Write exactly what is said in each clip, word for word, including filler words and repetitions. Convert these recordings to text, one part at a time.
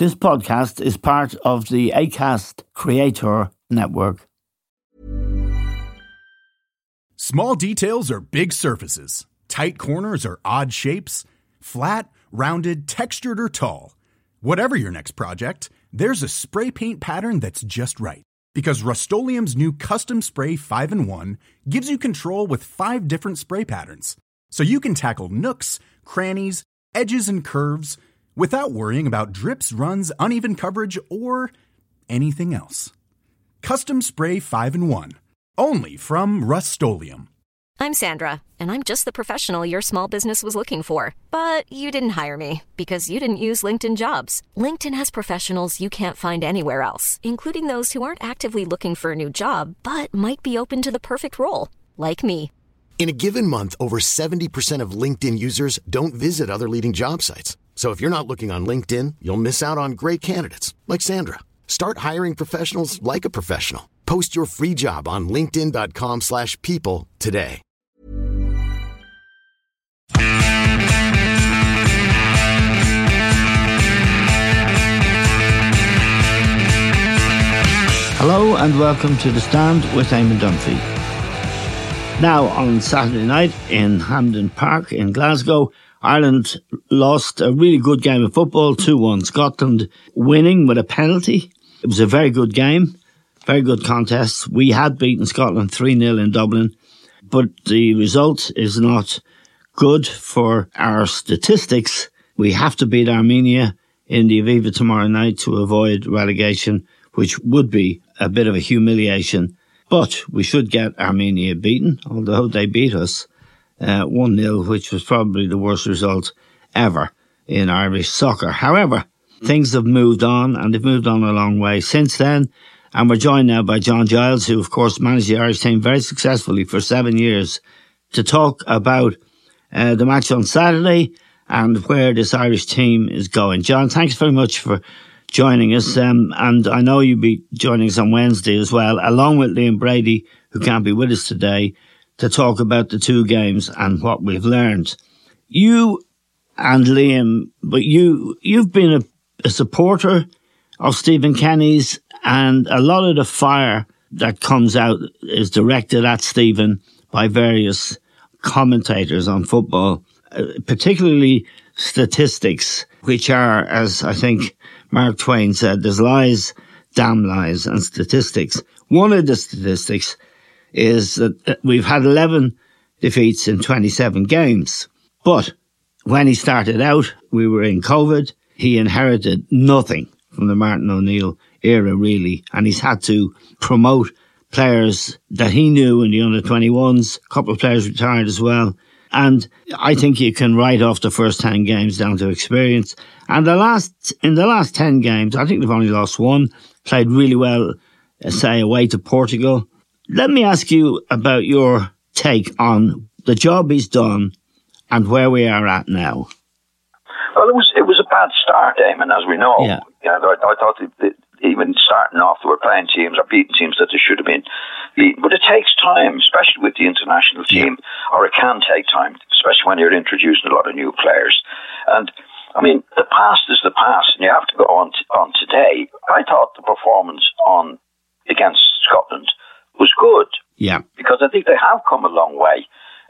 This podcast is part of the Acast Creator Network. Small details are big surfaces. Tight corners are odd shapes. Flat, rounded, textured, or tall. Whatever your next project, there's a spray paint pattern that's just right. Because Rust-Oleum's new Custom Spray five in one gives you control with five different spray patterns. So you can tackle nooks, crannies, edges, and curves without worrying about drips, runs, uneven coverage, or anything else. Custom Spray five in one. Only from Rust-Oleum. I'm Sandra, and I'm just the professional your small business was looking for. But you didn't hire me because you didn't use LinkedIn Jobs. LinkedIn has professionals you can't find anywhere else, including those who aren't actively looking for a new job, but might be open to the perfect role, like me. In a given month, over seventy percent of LinkedIn users don't visit other leading job sites. So if you're not looking on LinkedIn, you'll miss out on great candidates like Sandra. Start hiring professionals like a professional. Post your free job on linkedin dot com slash people today. Hello and welcome to The Stand with Eamon Dunphy. Now on Saturday night in Hampden Park in Glasgow, Ireland lost a really good game of football, two one. Scotland winning with a penalty. It was a very good game, very good contest. We had beaten Scotland three nil in Dublin, but the result is not good for our statistics. We have to beat Armenia in the Aviva tomorrow night to avoid relegation, which would be a bit of a humiliation. But we should get Armenia beaten, although they beat us uh, one nil, which was probably the worst result ever in Irish soccer. However, things have moved on, and they've moved on a long way since then. And we're joined now by John Giles, who, of course, managed the Irish team very successfully for seven years, to talk about uh, the match on Saturday and where this Irish team is going. John, thanks very much for joining us, um, and I know you'll be joining us on Wednesday as well, along with Liam Brady, who can't be with us today, to talk about the two games and what we've learned. You and Liam, but you, you've been a, a supporter of Stephen Kenny's, and a lot of the fire that comes out is directed at Stephen by various commentators on football, particularly statistics, which are, as I think Mark Twain said, there's lies, damn lies, and statistics. One of the statistics is that we've had eleven defeats in twenty-seven games. But when he started out, we were in COVID. He inherited nothing from the Martin O'Neill era, really. And he's had to promote players that he knew in the under twenty-ones. A couple of players retired as well. And I think you can write off the first ten games down to experience. And the last, in the last ten games, I think they've only lost one, played really well, say, away to Portugal. Let me ask you about your take on the job he's done and where we are at now. Well, it was it was a bad start, Eamon, as we know. Yeah. You know, I, I thought that even starting off, they were playing teams or beating teams that they should have been beaten. But it takes time, especially with the international team, yeah. or it can take time, especially when you're introducing a lot of new players. And, I mean, the past is the past, and you have to go on t- on today. I thought the performance on against Scotland was good. Yeah. Because I think they have come a long way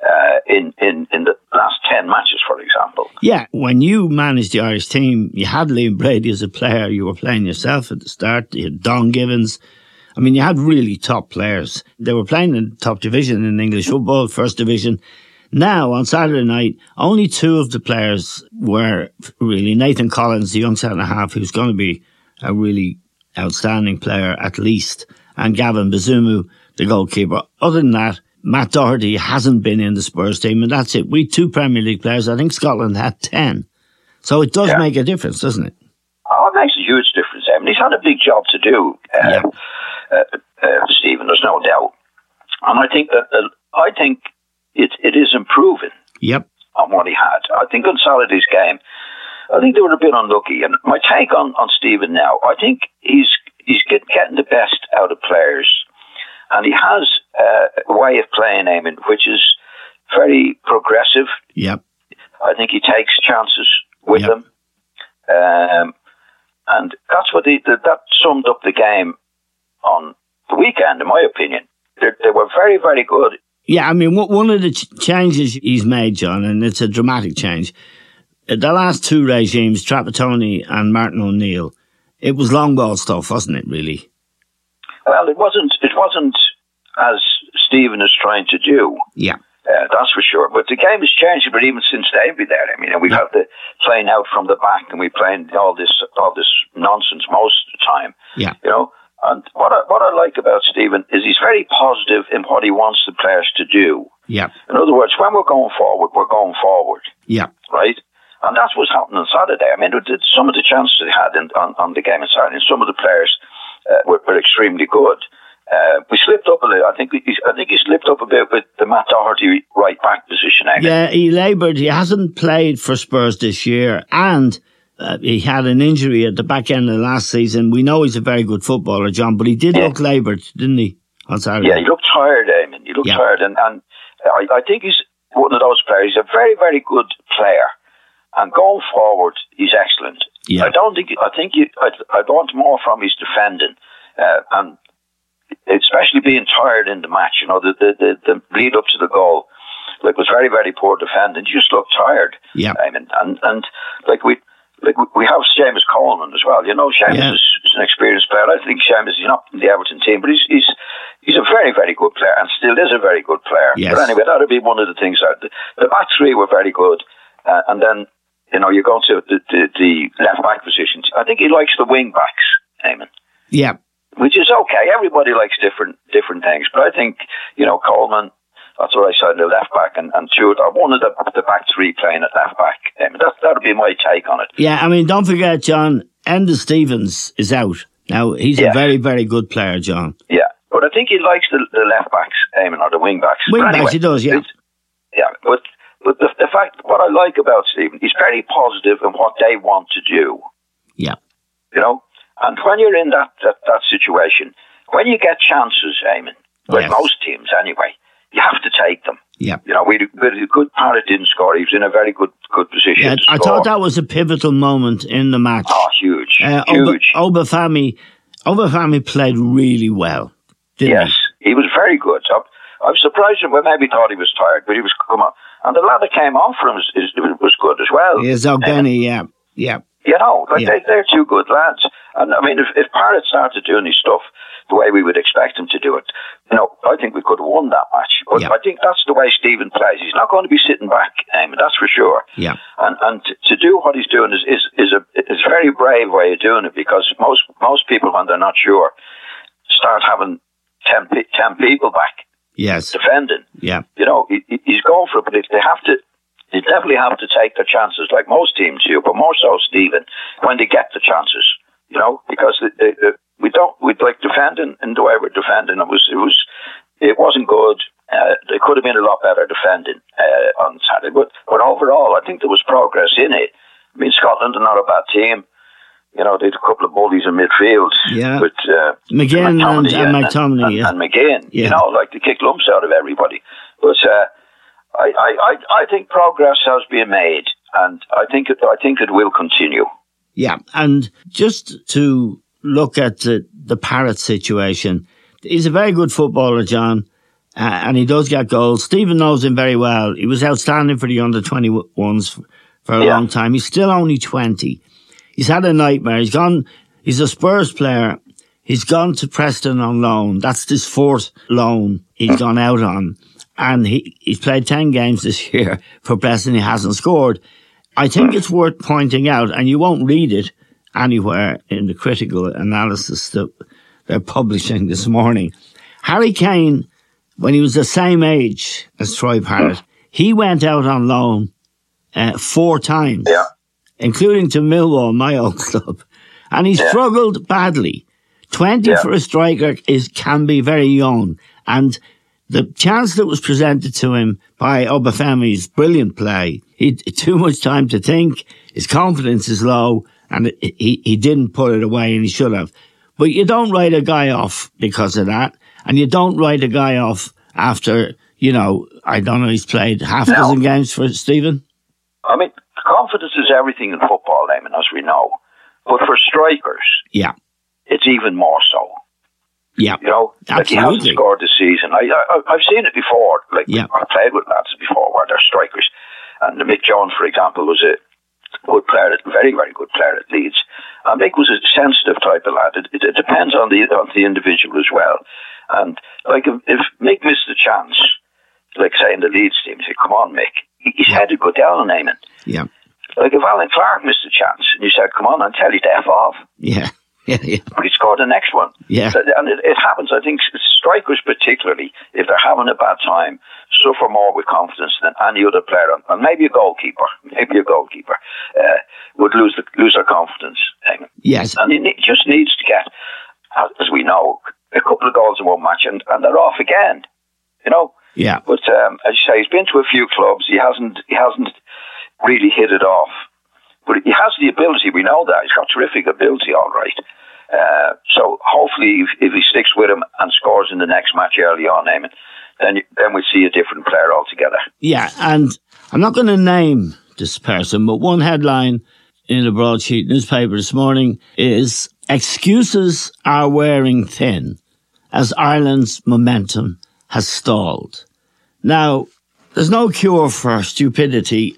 uh, in, in, in the last ten matches, for example. Yeah, when you managed the Irish team, you had Liam Brady as a player, you were playing yourself at the start, you had Don Givens. I mean, you had really top players. They were playing in the top division in English football, first division. Now, on Saturday night, only two of the players were really Nathan Collins, the young centre-half, who's going to be a really outstanding player, at least, and Gavin Bizumu, the goalkeeper. Other than that, Matt Doherty hasn't been in the Spurs team, and that's it. We two Premier League players. I think Scotland had ten. So it does yeah. make a difference, doesn't it? Oh, it makes a huge difference, Eamon. He's had a big job to do, uh, yeah. uh, uh, Stephen, there's no doubt. And I think that, uh, I think, It it is improving. Yep. On what he had. I think on Saturday's game, I think they were a bit unlucky. And my take on, on Stephen now, I think he's he's get, getting the best out of players, and he has uh, a way of playing, Eamon, which is very progressive. Yep. I think he takes chances with yep. them, um, And that's what he, that, that summed up the game on the weekend, in my opinion. They, they were very, very good. Yeah, I mean, one of the ch- changes he's made, John, and it's a dramatic change, the last two regimes, Trapattoni and Martin O'Neill, it was long ball stuff, wasn't it, really? Well, it wasn't, it wasn't as Stephen is trying to do. Yeah. Uh, that's for sure. But the game has changed, but even since they've been there, I mean, we've yeah. had the playing out from the back, and we're playing all this all this nonsense most of the time. Yeah. You know? And what I, what I like about Stephen is he's very positive in what he wants the players to do. Yeah. In other words, when we're going forward, we're going forward. Yeah. Right? And that's what's happened on Saturday. I mean, some of the chances they had in, on, on the game on Saturday, and some of the players uh, were, were extremely good. Uh, we slipped up a little. I think, we, I think he slipped up a bit with the Matt Doherty right-back position. Actually. Yeah, he laboured. He hasn't played for Spurs this year, and uh, he had an injury at the back end of the last season. We know he's a very good footballer, John, but he did yeah. look laboured, didn't he, on Saturday? Yeah, he looked tired, Eamon. He looked yeah. tired, and, and I, I think he's one of those players. He's a very, very good player, and going forward, he's excellent. Yeah. I don't think, I think you, I'd, I'd want more from his defending, uh, and especially being tired in the match, you know, the the, the, the lead up to the goal, like, was very, very poor defending. You just look tired. Yeah. I mean, and, and like we like we have Seamus Coleman as well. You know, Seamus yeah. is, is an experienced player. I think Seamus is not in the Everton team, but he's he's he's a very, very good player, and still is a very good player. Yes. But anyway, that'll be one of the things. That, the, the back three were very good, uh, and then, you know, you go to the, the, the left back positions. I think he likes the wing backs, Eamon. Yeah. Which is okay. Everybody likes different different things, but I think, you know, Coleman, that's what I said, the left back, and and Jude are one of the the back three playing at left back. I mean, that that'd be my take on it. Yeah, I mean, don't forget, John, Enda Stevens is out now. He's yeah. a very, very good player, John. Yeah, but I think he likes the, the left backs, I mean, or the wing backs. Wing anyway, backs, he does. Yeah, yeah. But but the, the fact, what I like about Stephen, he's very positive in what they want to do. Yeah, you know. And when you're in that, that, that situation, when you get chances, Eamon, like yes. most teams anyway, you have to take them. Yeah. You know, we a good Parrott didn't score. He was in a very good good position. Yeah, to I score. thought that was a pivotal moment in the match. Oh, huge. Uh, huge. Ob- Obafemi, Obafemi played really well, didn't yes, he? Yes, he was very good. I, I was surprised. We maybe thought he was tired, but he was, come on. And the lad that came on for him was, was good as well. He is Ogeni, yeah. Yeah. You know, like yeah. they, they're two good lads. And I mean, if, if Parrott started doing his stuff the way we would expect him to do it, you know, I think we could have won that match. But yeah. I think that's the way Stephen plays. He's not going to be sitting back, um, that's for sure. Yeah. And and to do what he's doing is, is, is a is a very brave way of doing it, because most most people, when they're not sure, start having ten, ten people back. Yes. Defending. Yeah. You know, he, he's going for it, but if they have to. They definitely have to take their chances, like most teams do, but more so Stephen, when they get the chances, you know, because they, they, they, we don't, we'd like defending in the way we're defending. It was, it was, it wasn't good. Uh, it could have been a lot better defending uh, on Saturday, but, but overall, I think there was progress in it. I mean, Scotland are not a bad team. You know, they had a couple of bullies in midfield. Yeah. With, uh, McGinn and, and, and McTominay. And, yeah. and, and McGinn, yeah. you know, like they kicked lumps out of everybody. But, uh, I, I, I think progress has been made, and I think it, I think it will continue. Yeah, and just to look at the, the Parrott situation, he's a very good footballer, John, uh, and he does get goals. Stephen knows him very well. He was outstanding for the under twenty-ones for, for a yeah. long time. He's still only twenty. He's had a nightmare. He's gone. He's a Spurs player. He's gone to Preston on loan. That's his fourth loan he's gone out on. And he, he's played ten games this year for Preston. He hasn't scored. I think it's worth pointing out, and you won't read it anywhere in the critical analysis that they're publishing this morning. Harry Kane, when he was the same age as Troy Parrott, he went out on loan uh, four times, yeah. including to Millwall, my old club. And he yeah. struggled badly. twenty yeah. for a striker is can be very young. And the chance that was presented to him by Obafemi's brilliant play, he had too much time to think, his confidence is low, and he, he didn't put it away, and he should have. But you don't write a guy off because of that, and you don't write a guy off after, you know, I don't know, he's played half a no. dozen games for Stephen. I mean, confidence is everything in football, I mean, as we know. But for strikers, yeah, it's even more so. Yeah, you know, like he hasn't scored this season. I, I, I've seen it before. Like yeah. I've played with lads before where they're strikers, and Mick Jones, for example, was a good player, at, very very good player at Leeds. And Mick was a sensitive type of lad. It, it, it depends on the on the individual as well. And like if, if Mick missed a chance, like say in the Leeds team, say, "Come on, Mick," he, his yeah. head would go down, Eamon. Yeah. Like if Alan Clark missed a chance and you said, "Come on, I'll tell you to F off." Yeah. Yeah, yeah. But he scored the next one. Yeah. And it, it happens. I think strikers particularly, if they're having a bad time, suffer more with confidence than any other player. And maybe a goalkeeper, maybe a goalkeeper uh, would lose the, lose their confidence. Yes. And it just needs to get, as we know, a couple of goals in one match and, and they're off again. You know? Yeah. But um, as you say, he's been to a few clubs. He hasn't. He hasn't really hit it off. But he has the ability, we know that. He's got terrific ability, all right. Uh, so hopefully if, if he sticks with him and scores in the next match early on, Eamon, then, then we see a different player altogether. Yeah, and I'm not going to name this person, but one headline in the broadsheet newspaper this morning is, "Excuses are wearing thin as Ireland's momentum has stalled." Now, there's no cure for stupidity,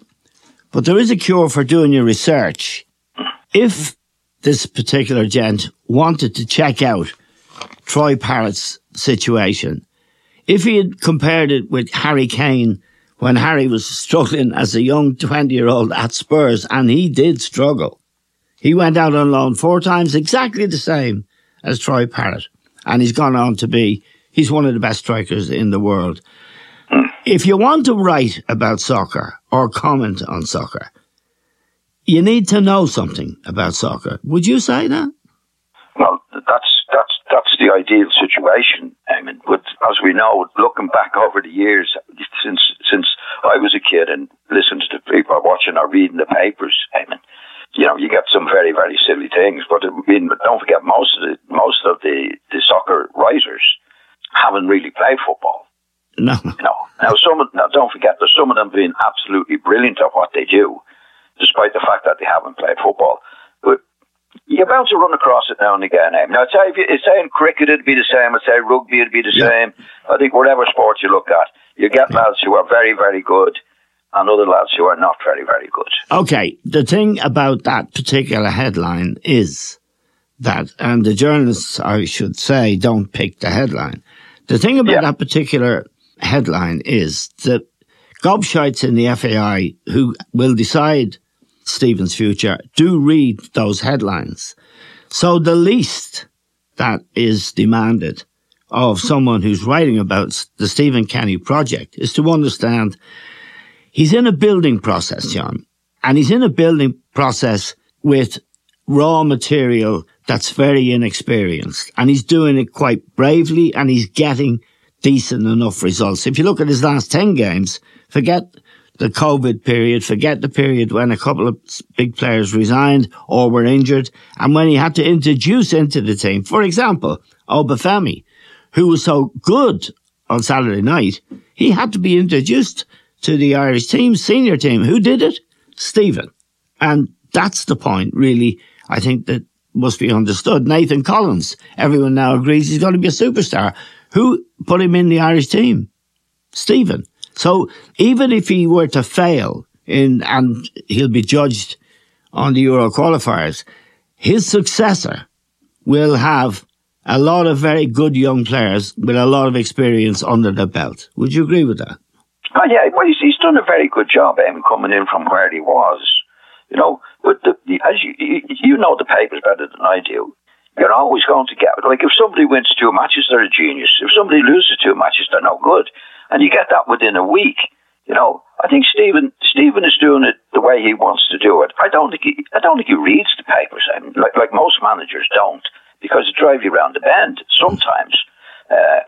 but there is a cure for doing your research. If this particular gent wanted to check out Troy Parrott's situation, if he had compared it with Harry Kane when Harry was struggling as a young twenty-year-old at Spurs, and he did struggle, he went out on loan four times, exactly the same as Troy Parrott, and he's gone on to be, he's one of the best strikers in the world. If you want to write about soccer or comment on soccer, you need to know something about soccer. Would you say that? Well, that's that's that's the ideal situation, Eamon. But as we know, looking back over the years, since since I was a kid and listened to people watching or reading the papers, Eamon, you know, you get some very very silly things. But I mean, but don't forget, most of the most of the, the soccer writers haven't really played football. No, no. Now, some of, now, don't forget, there's some of them being absolutely brilliant at what they do, despite the fact that they haven't played football. But you're bound to run across it now and again, Eamon. Now, I'd say, if you, say in cricket, it'd be the same. I'd say rugby, it'd be the yeah. same. I think whatever sport you look at, you get yeah. lads who are very, very good and other lads who are not very, very good. Okay, the thing about that particular headline is that, and the journalists, I should say, don't pick the headline. The thing about yeah. that particular headline is that gobshites in the F A I who will decide Stephen's future do read those headlines. So the least that is demanded of someone who's writing about the Stephen Kenny project is to understand he's in a building process, John, and he's in a building process with raw material that's very inexperienced, and he's doing it quite bravely, and he's getting decent enough results. If you look at his last ten games, forget the COVID period, forget the period when a couple of big players resigned or were injured, and when he had to introduce into the team, for example, Obafemi, who was so good on Saturday night, he had to be introduced to the Irish team, senior team. Who did it? Stephen. And that's the point, really, I think, that must be understood. Nathan Collins, everyone now agrees he's going to be a superstar. Who put him in the Irish team? Stephen. So even if he were to fail, in, and he'll be judged on the Euro qualifiers, his successor will have a lot of very good young players with a lot of experience under their belt. Would you agree with that? Oh, yeah, well, he's, he's done a very good job, um, coming in from where he was. You know, but the, as you, you, you know the papers better than I do. You're always going to get, like, if somebody wins two matches, they're a genius. If somebody loses two matches, they're no good. And you get that within a week. You know, I think Stephen Stephen is doing it the way he wants to do it. I don't think he, I don't think he reads the papers, I mean, like, like most managers don't, because it drives you round the bend sometimes. Uh,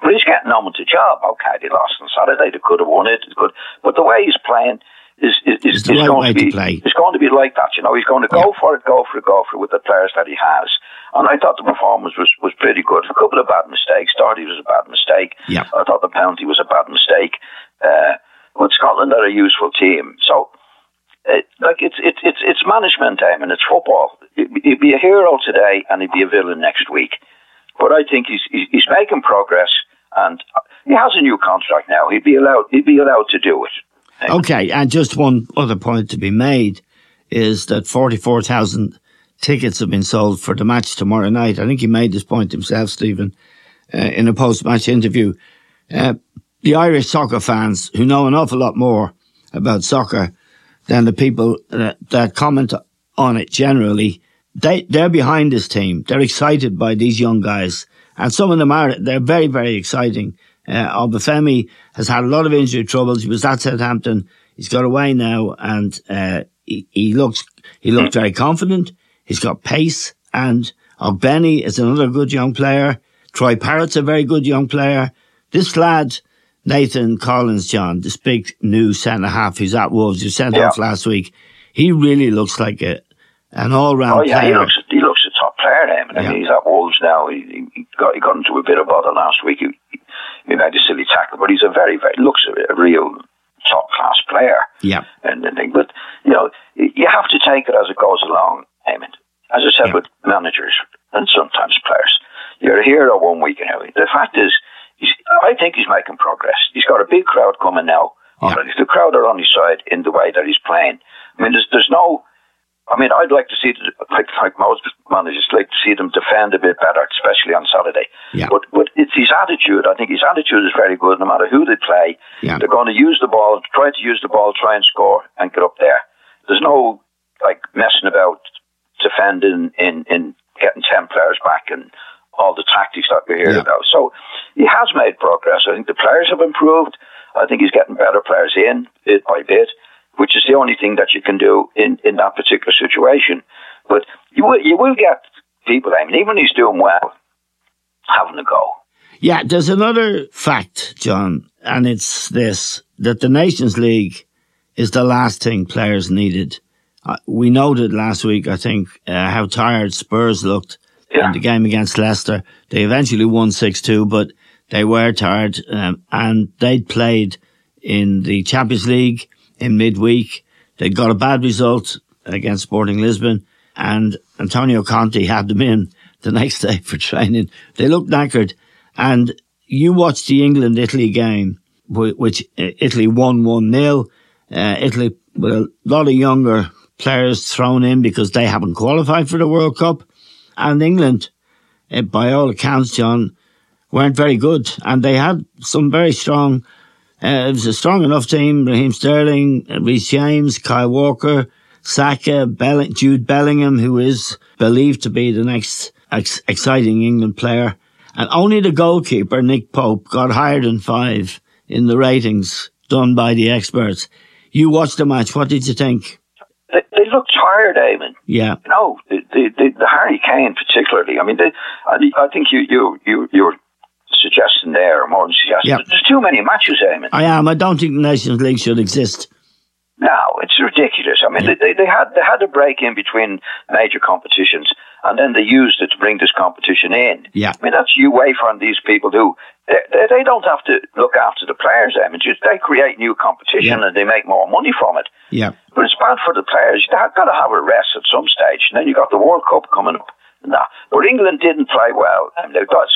but he's getting on with the job. Okay, they lost on Saturday. They could have won it. They could, but the way he's playing is, is, is, it's the is right going way to be, to play. It's going to be like that. You know, he's going to go yeah. for it, go for it, go for it with the players that he has. And I thought the performance was, was pretty good. A couple of bad mistakes. Doherty was a bad mistake. Yeah. I thought the penalty was a bad mistake. Uh, but Scotland are a useful team. So It, like it's it's it's it's management time and it's football. He'd be a hero today and he'd be a villain next week. But I think he's he's making progress, and he has a new contract now. He'd be allowed he'd be allowed to do it. Okay, and just one other point to be made is that forty-four thousand tickets have been sold for the match tomorrow night. I think he made this point himself, Stephen, uh, in a post-match interview. Uh, the Irish soccer fans, who know an awful lot more about soccer than the people that, that comment on it generally, they, they're behind this team. They're excited by these young guys. And some of them are, they're very, very exciting. Uh, Obafemi has had a lot of injury troubles. He was at Southampton. He's got away now, and uh, he, he looks he looks very confident. He's got pace, and Obafemi is another good young player. Troy Parrott's a very good young player. This lad, Nathan Collins, John, this big new centre-half who's at Wolves, who sent yeah. off last week, he really looks like a, an all-round oh, yeah, player. He looks, he looks a top player, I mean, yeah. He's at Wolves now. He, he, got, he got into a bit of bother last week. He, he made a silly tackle, but he's a very, very, looks a, a real top-class player. Yeah. And, and thing. But, you know, you have to take it as it goes along, Eamon. As I said, yeah. with managers and sometimes players, you're a hero one week. You know, the fact is, He's, I think he's making progress. He's got a big crowd coming now. Yeah. The crowd are on his side in the way that he's playing. I mean, there's, there's no... I mean, I'd like to see, like, like most managers, like to see them defend a bit better, especially on Saturday. Yeah. But, but it's his attitude. I think his attitude is very good, no matter who they play. Yeah. They're going to use the ball, try to use the ball, try and score, and get up there. There's no, like, messing about defending in, in getting ten players back and all the tactics that we hear yeah. about. So he has made progress. I think the players have improved. I think he's getting better players in, bit by bit, which is the only thing that you can do in, in that particular situation. But you will, you will get people, I mean, even if he's doing well, having a go. Yeah, there's another fact, John, and it's this, that the Nations League is the last thing players needed. Uh, we noted last week, I think, uh, how tired Spurs looked Yeah. in the game against Leicester. They eventually won six two, but they were tired. Um, and they'd played in the Champions League in midweek. They'd got a bad result against Sporting Lisbon, and Antonio Conte had them in the next day for training. They looked knackered. And you watched the England-Italy game, which Italy won one nil. Uh, Italy with a lot of younger players thrown in because they haven't qualified for the World Cup. And England, by all accounts, John, weren't very good. And they had some very strong, uh, it was a strong enough team, Raheem Sterling, Reece James, Kyle Walker, Saka, Belling- Jude Bellingham, who is believed to be the next ex- exciting England player. And only the goalkeeper, Nick Pope, got higher than five in the ratings done by the experts. You watched the match. What did you think? They, they look tired, Eamon. Yeah. You know, the, the, the, the Harry Kane particularly. I mean, they, I, I think you, you, you, you're suggesting there, or more than suggesting, yeah. there's too many matches, Eamon. I am. I don't think the Nations League should exist. No, it's ridiculous. I mean, yeah. they, they, they had they had a break in between major competitions, and then they used it to bring this competition in. Yeah. I mean, that's UEFA and these people do. They, they, they don't have to look after the players. I mean, just, they create new competition yeah. and they make more money from it. Yeah. But it's bad for the players. They've got to have a rest at some stage. And then you got the World Cup coming up. Nah. But England didn't play well. I mean, they've got,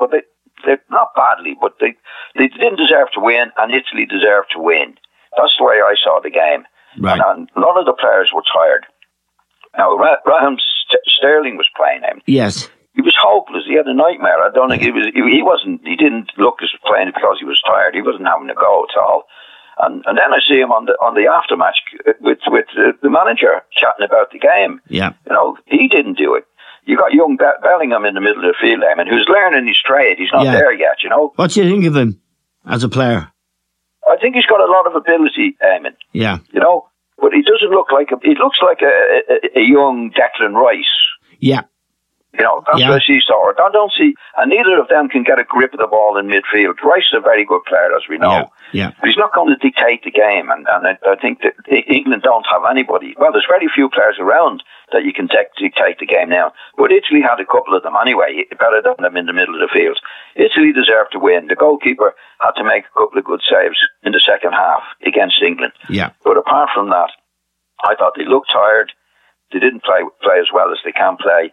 well, they, they're not badly, but they, they didn't deserve to win, and Italy deserved to win. That's the way I saw the game. Right. And, and a lot of the players were tired. Now, Raheem Sterling was playing him. Yes. He was hopeless. He had a nightmare. I don't think he was... He, he wasn't... He didn't look as playing because he was tired. He wasn't having a go at all. And and then I see him on the on the aftermatch with with uh, the manager chatting about the game. Yeah. You know, he didn't do it. You got young Be- Bellingham in the middle of the field, I mean, who's learning his trade. He's not yeah. there yet, you know. What do you think of him as a player? I think he's got a lot of ability, Eamon. Yeah. You know, but he doesn't look like a... He looks like a, a, a young Declan Rice. Yeah. You know, that's yeah. what she saw. I don't see... And neither of them can get a grip of the ball in midfield. Rice is a very good player, as we know. Yeah. yeah. But he's not going to dictate the game. And, and I, I think that England don't have anybody. Well, there's very few players around that you can take, dictate the game now. But Italy had a couple of them anyway, better than them in the middle of the field. Italy deserved to win. The goalkeeper had to make a couple of good saves in the second half against England. Yeah. But apart from that, I thought they looked tired. They didn't play play as well as they can play,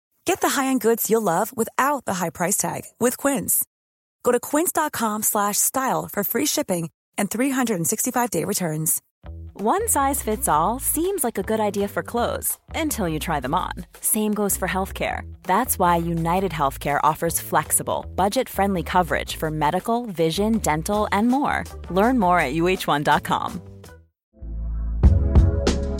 Get the high-end goods you'll love without the high price tag with Quince. Go to quince.com slash style for free shipping and three sixty-five day returns. One size fits all seems like a good idea for clothes until you try them on. Same goes for healthcare. That's why United Healthcare offers flexible, budget-friendly coverage for medical, vision, dental, and more. Learn more at U H one dot com.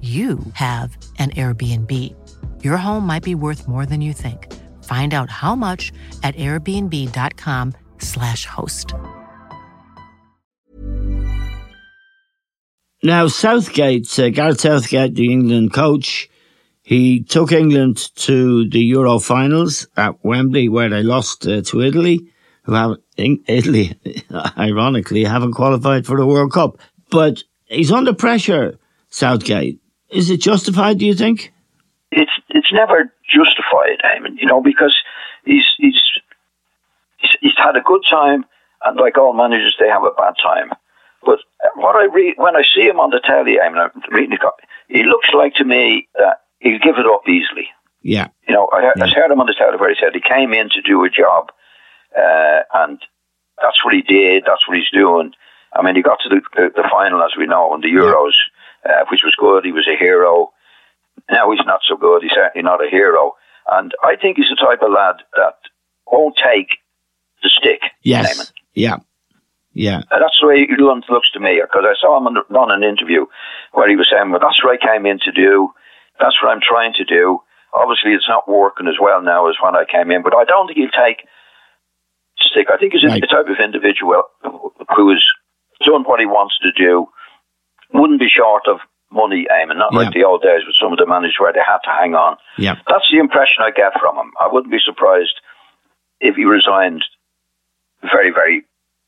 you have an Airbnb. Your home might be worth more than you think. Find out how much at airbnb.com slash host. Now, Southgate, uh, Gareth Southgate, the England coach, he took England to the Euro finals at Wembley, where they lost uh, to Italy, who have, Italy, ironically, haven't qualified for the World Cup. But he's under pressure, Southgate. Is it justified, do you think? It's it's never justified, Eamon, you know, because he's, he's he's he's had a good time, and like all managers, they have a bad time. But what I read when I see him on the telly, Eamon, I'm reading it, he looks like to me that he'll give it up easily. Yeah, you know, I, yeah. I heard him on the telly where he said he came in to do a job, uh, and that's what he did. That's what he's doing. I mean, he got to the, the, the final, as we know, in the Euros. Yeah. Uh, which was good. He was a hero. Now he's not so good. He's certainly not a hero. And I think he's the type of lad that won't take the stick. Yes. Eamon. Yeah. Yeah. Uh, that's the way he looks to me, because I saw him on, on an interview where he was saying, well, that's what I came in to do. That's what I'm trying to do. Obviously, it's not working as well now as when I came in, but I don't think he'll take the stick. I think he's right. A type of individual who is doing what he wants to do. Wouldn't be short of money, Eamon, not yeah. like the old days with some of the managers where they had to hang on. Yeah. That's the impression I get from him. I wouldn't be surprised if he resigned very, very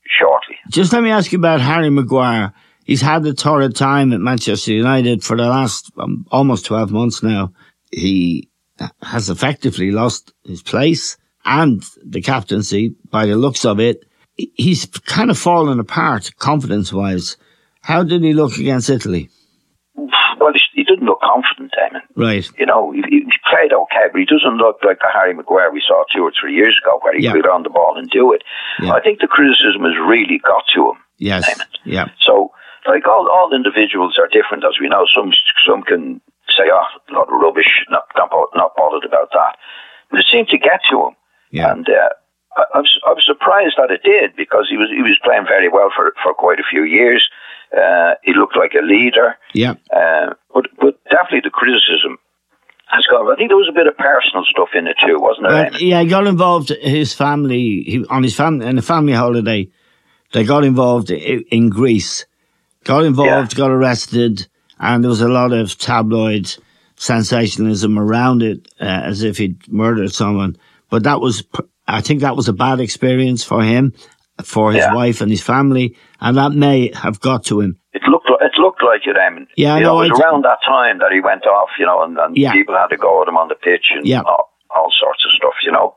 shortly. Just let me ask you about Harry Maguire. He's had a torrid time at Manchester United for the last um, almost twelve months now. He has effectively lost his place and the captaincy by the looks of it. He's kind of fallen apart confidence-wise. How did he look against Italy? Well, he didn't look confident, Eamon. Right. You know, he, he played okay, but he doesn't look like the Harry Maguire we saw two or three years ago, where he yeah. could on the ball and do it. Yeah. I think the criticism has really got to him, yes. Eamon. Yeah. So, like, all, all individuals are different, as we know. Some some can say, oh, a lot of rubbish, not, not, not bothered about that. But it seemed to get to him. Yeah. And uh, I, I, was, I was surprised that it did, because he was he was playing very well for, for quite a few years. Uh, he looked like a leader. Yeah. Uh, but, but definitely the criticism has gone. I think there was a bit of personal stuff in it too, wasn't there? Uh, yeah, he got involved. His family he, on his family and a family holiday. They got involved in, in Greece. Got involved. Yeah. Got arrested, and there was a lot of tabloid sensationalism around it, uh, as if he'd murdered someone. But that was, I think, that was a bad experience for him, for his yeah. wife and his family, and that may have got to him. It looked like, it looked like it, Eamon. Yeah, you know, no, it was around that time that he went off, you know, and, and yeah. people had to go at him on the pitch and yeah. all, all sorts of stuff, you know.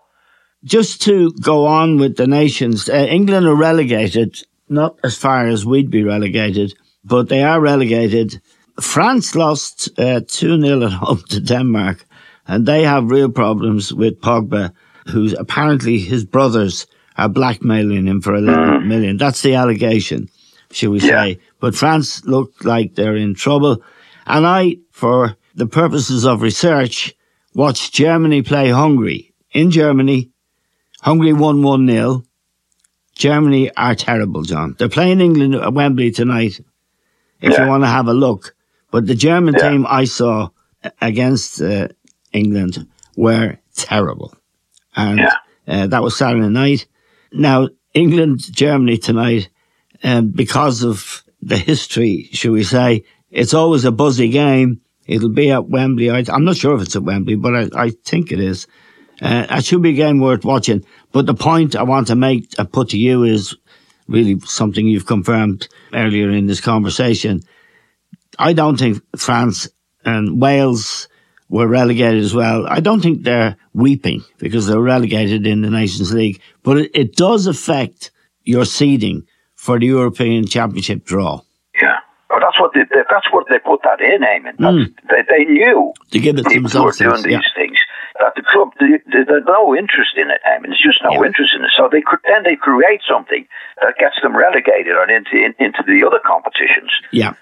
just to go on with the nations, uh, England are relegated, not as far as we'd be relegated, but they are relegated. France lost uh, two nil at home to Denmark, and they have real problems with Pogba, who's apparently his brothers are blackmailing him for eleven million. That's the allegation, shall we say. Yeah. But France look like they're in trouble. And I, for the purposes of research, watched Germany play Hungary. In Germany, Hungary won one nil. Germany are terrible, John. They're playing England at Wembley tonight, if yeah. you want to have a look. But the German yeah. team I saw against uh, England were terrible. And yeah. uh, that was Saturday night. Now, England, Germany tonight, um, because of the history, shall we say, it's always a buzzy game. It'll be at Wembley. I, I'm not sure if it's at Wembley, but I, I think it is. Uh, it should be a game worth watching. But the point I want to make, I put to you, is really something you've confirmed earlier in this conversation. I don't think France and Wales were relegated as well. I don't think they're weeping because they're relegated in the Nations League. But it, it does affect your seeding for the European Championship draw. Yeah. Oh, that's what they, that's what they put that in, Eamon. Mm. They, they knew to give it people who were doing these yeah. things. That the club, they, they, there's no interest in it. I mean, there's just no yeah. interest in it. So they could, then they create something that gets them relegated and into in, into the other competitions. Yeah,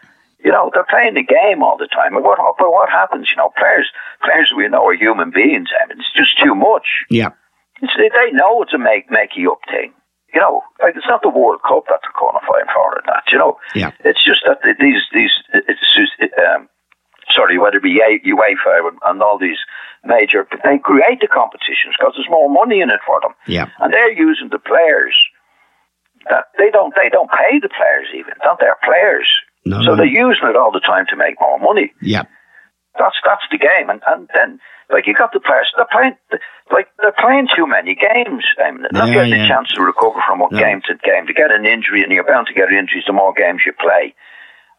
you know, they're playing the game all the time. And what, but what happens? You know, players, players we know are human beings. I mean, it's just too much. Yeah, it's, they, they know it's a make makey up thing. You know, like it's not the World Cup that they're qualifying for, or that. You know, yeah, it's just that these these it's just. Um, Sorry, whether it be UEFA and all these major, they create the competitions because there's more money in it for them. Yeah, and they're using the players. That they don't, they don't pay the players even. Not their players. No, so no. they're using it all the time to make more money. Yeah, that's that's the game. And and then like you got the players, they're playing like they're playing too many games. I mean, they're not yeah, getting yeah. a chance to recover from one no. game to game. To get an injury, and you're bound to get injuries the more games you play.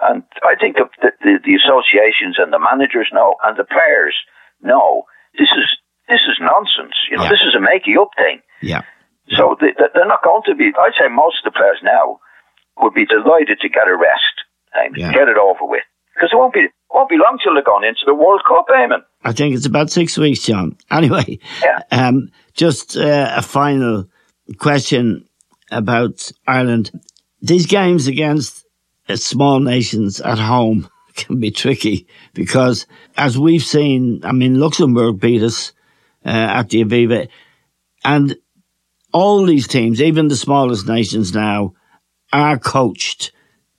And I think the, the the associations and the managers know, and the players know, this is this is nonsense. You know, yeah. this is a makey up thing. Yeah. So they, they're not going to be. I'd say most of the players now would be delighted to get a rest and yeah. get it over with, because it won't be won't be long till they're gone into the World Cup, Eamon. I think it's about six weeks, John. Anyway, yeah. Um, just uh, a final question about Ireland. These games against small nations at home can be tricky because, as we've seen, I mean, Luxembourg beat us uh, at the Aviva, and all these teams, even the smallest nations now, are coached.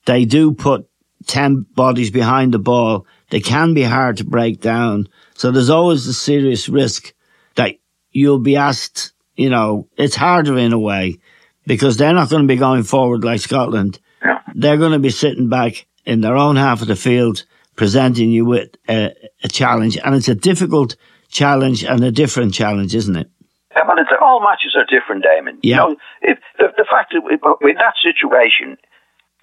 They do put ten bodies behind the ball. They can be hard to break down. So there's always a serious risk that you'll be asked, you know, it's harder in a way because they're not going to be going forward like Scotland. They're going to be sitting back in their own half of the field, presenting you with a, a challenge. And it's a difficult challenge and a different challenge, isn't it? Yeah, but it's, all matches are different, Damon. Yeah. You know, if, the, the fact that we, with that situation,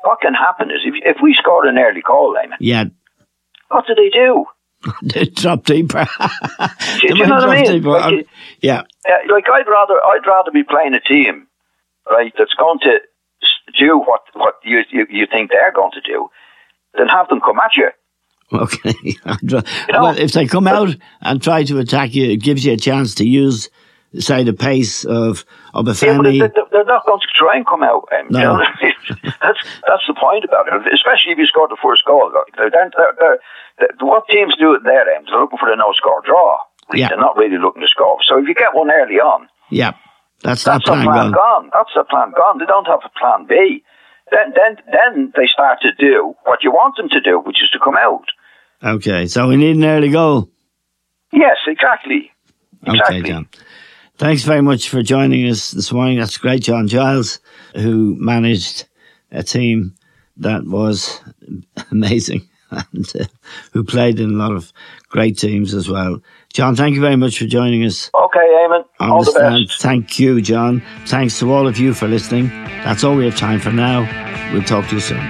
what can happen is if, if we scored an early goal, Damon, yeah. what do they do? They drop deeper. do, do you know what I mean? Like, um, yeah. Uh, like I'd rather, I'd rather be playing a team, right, that's going to do what, what you, you you think they're going to do, then have them come at you. Okay. you know? Well, if they come out and try to attack you, it gives you a chance to use, say, the pace of, of a family. Yeah, but they're not going to try and come out. Um, no. You know what I mean? that's, that's the point about it, especially if you scored the first goal. Like, they're, they're, they're, they're, what teams do at their end, they're looking for a no-score draw. Yeah. They're not really looking to score. So if you get one early on... Yeah. That's, That's the plan, plan gone. gone. That's the plan gone. They don't have a plan B. Then, then, then they start to do what you want them to do, which is to come out. Okay, so we need an early goal. Yes, exactly. exactly. Okay, John. Thanks very much for joining us this morning. That's great, John Giles, who managed a team that was amazing and uh, who played in a lot of great teams as well. John, thank you very much for joining us. Okay, Eamon. All the best. Thank you, John. Thanks to all of you for listening. That's all we have time for now. We'll talk to you soon.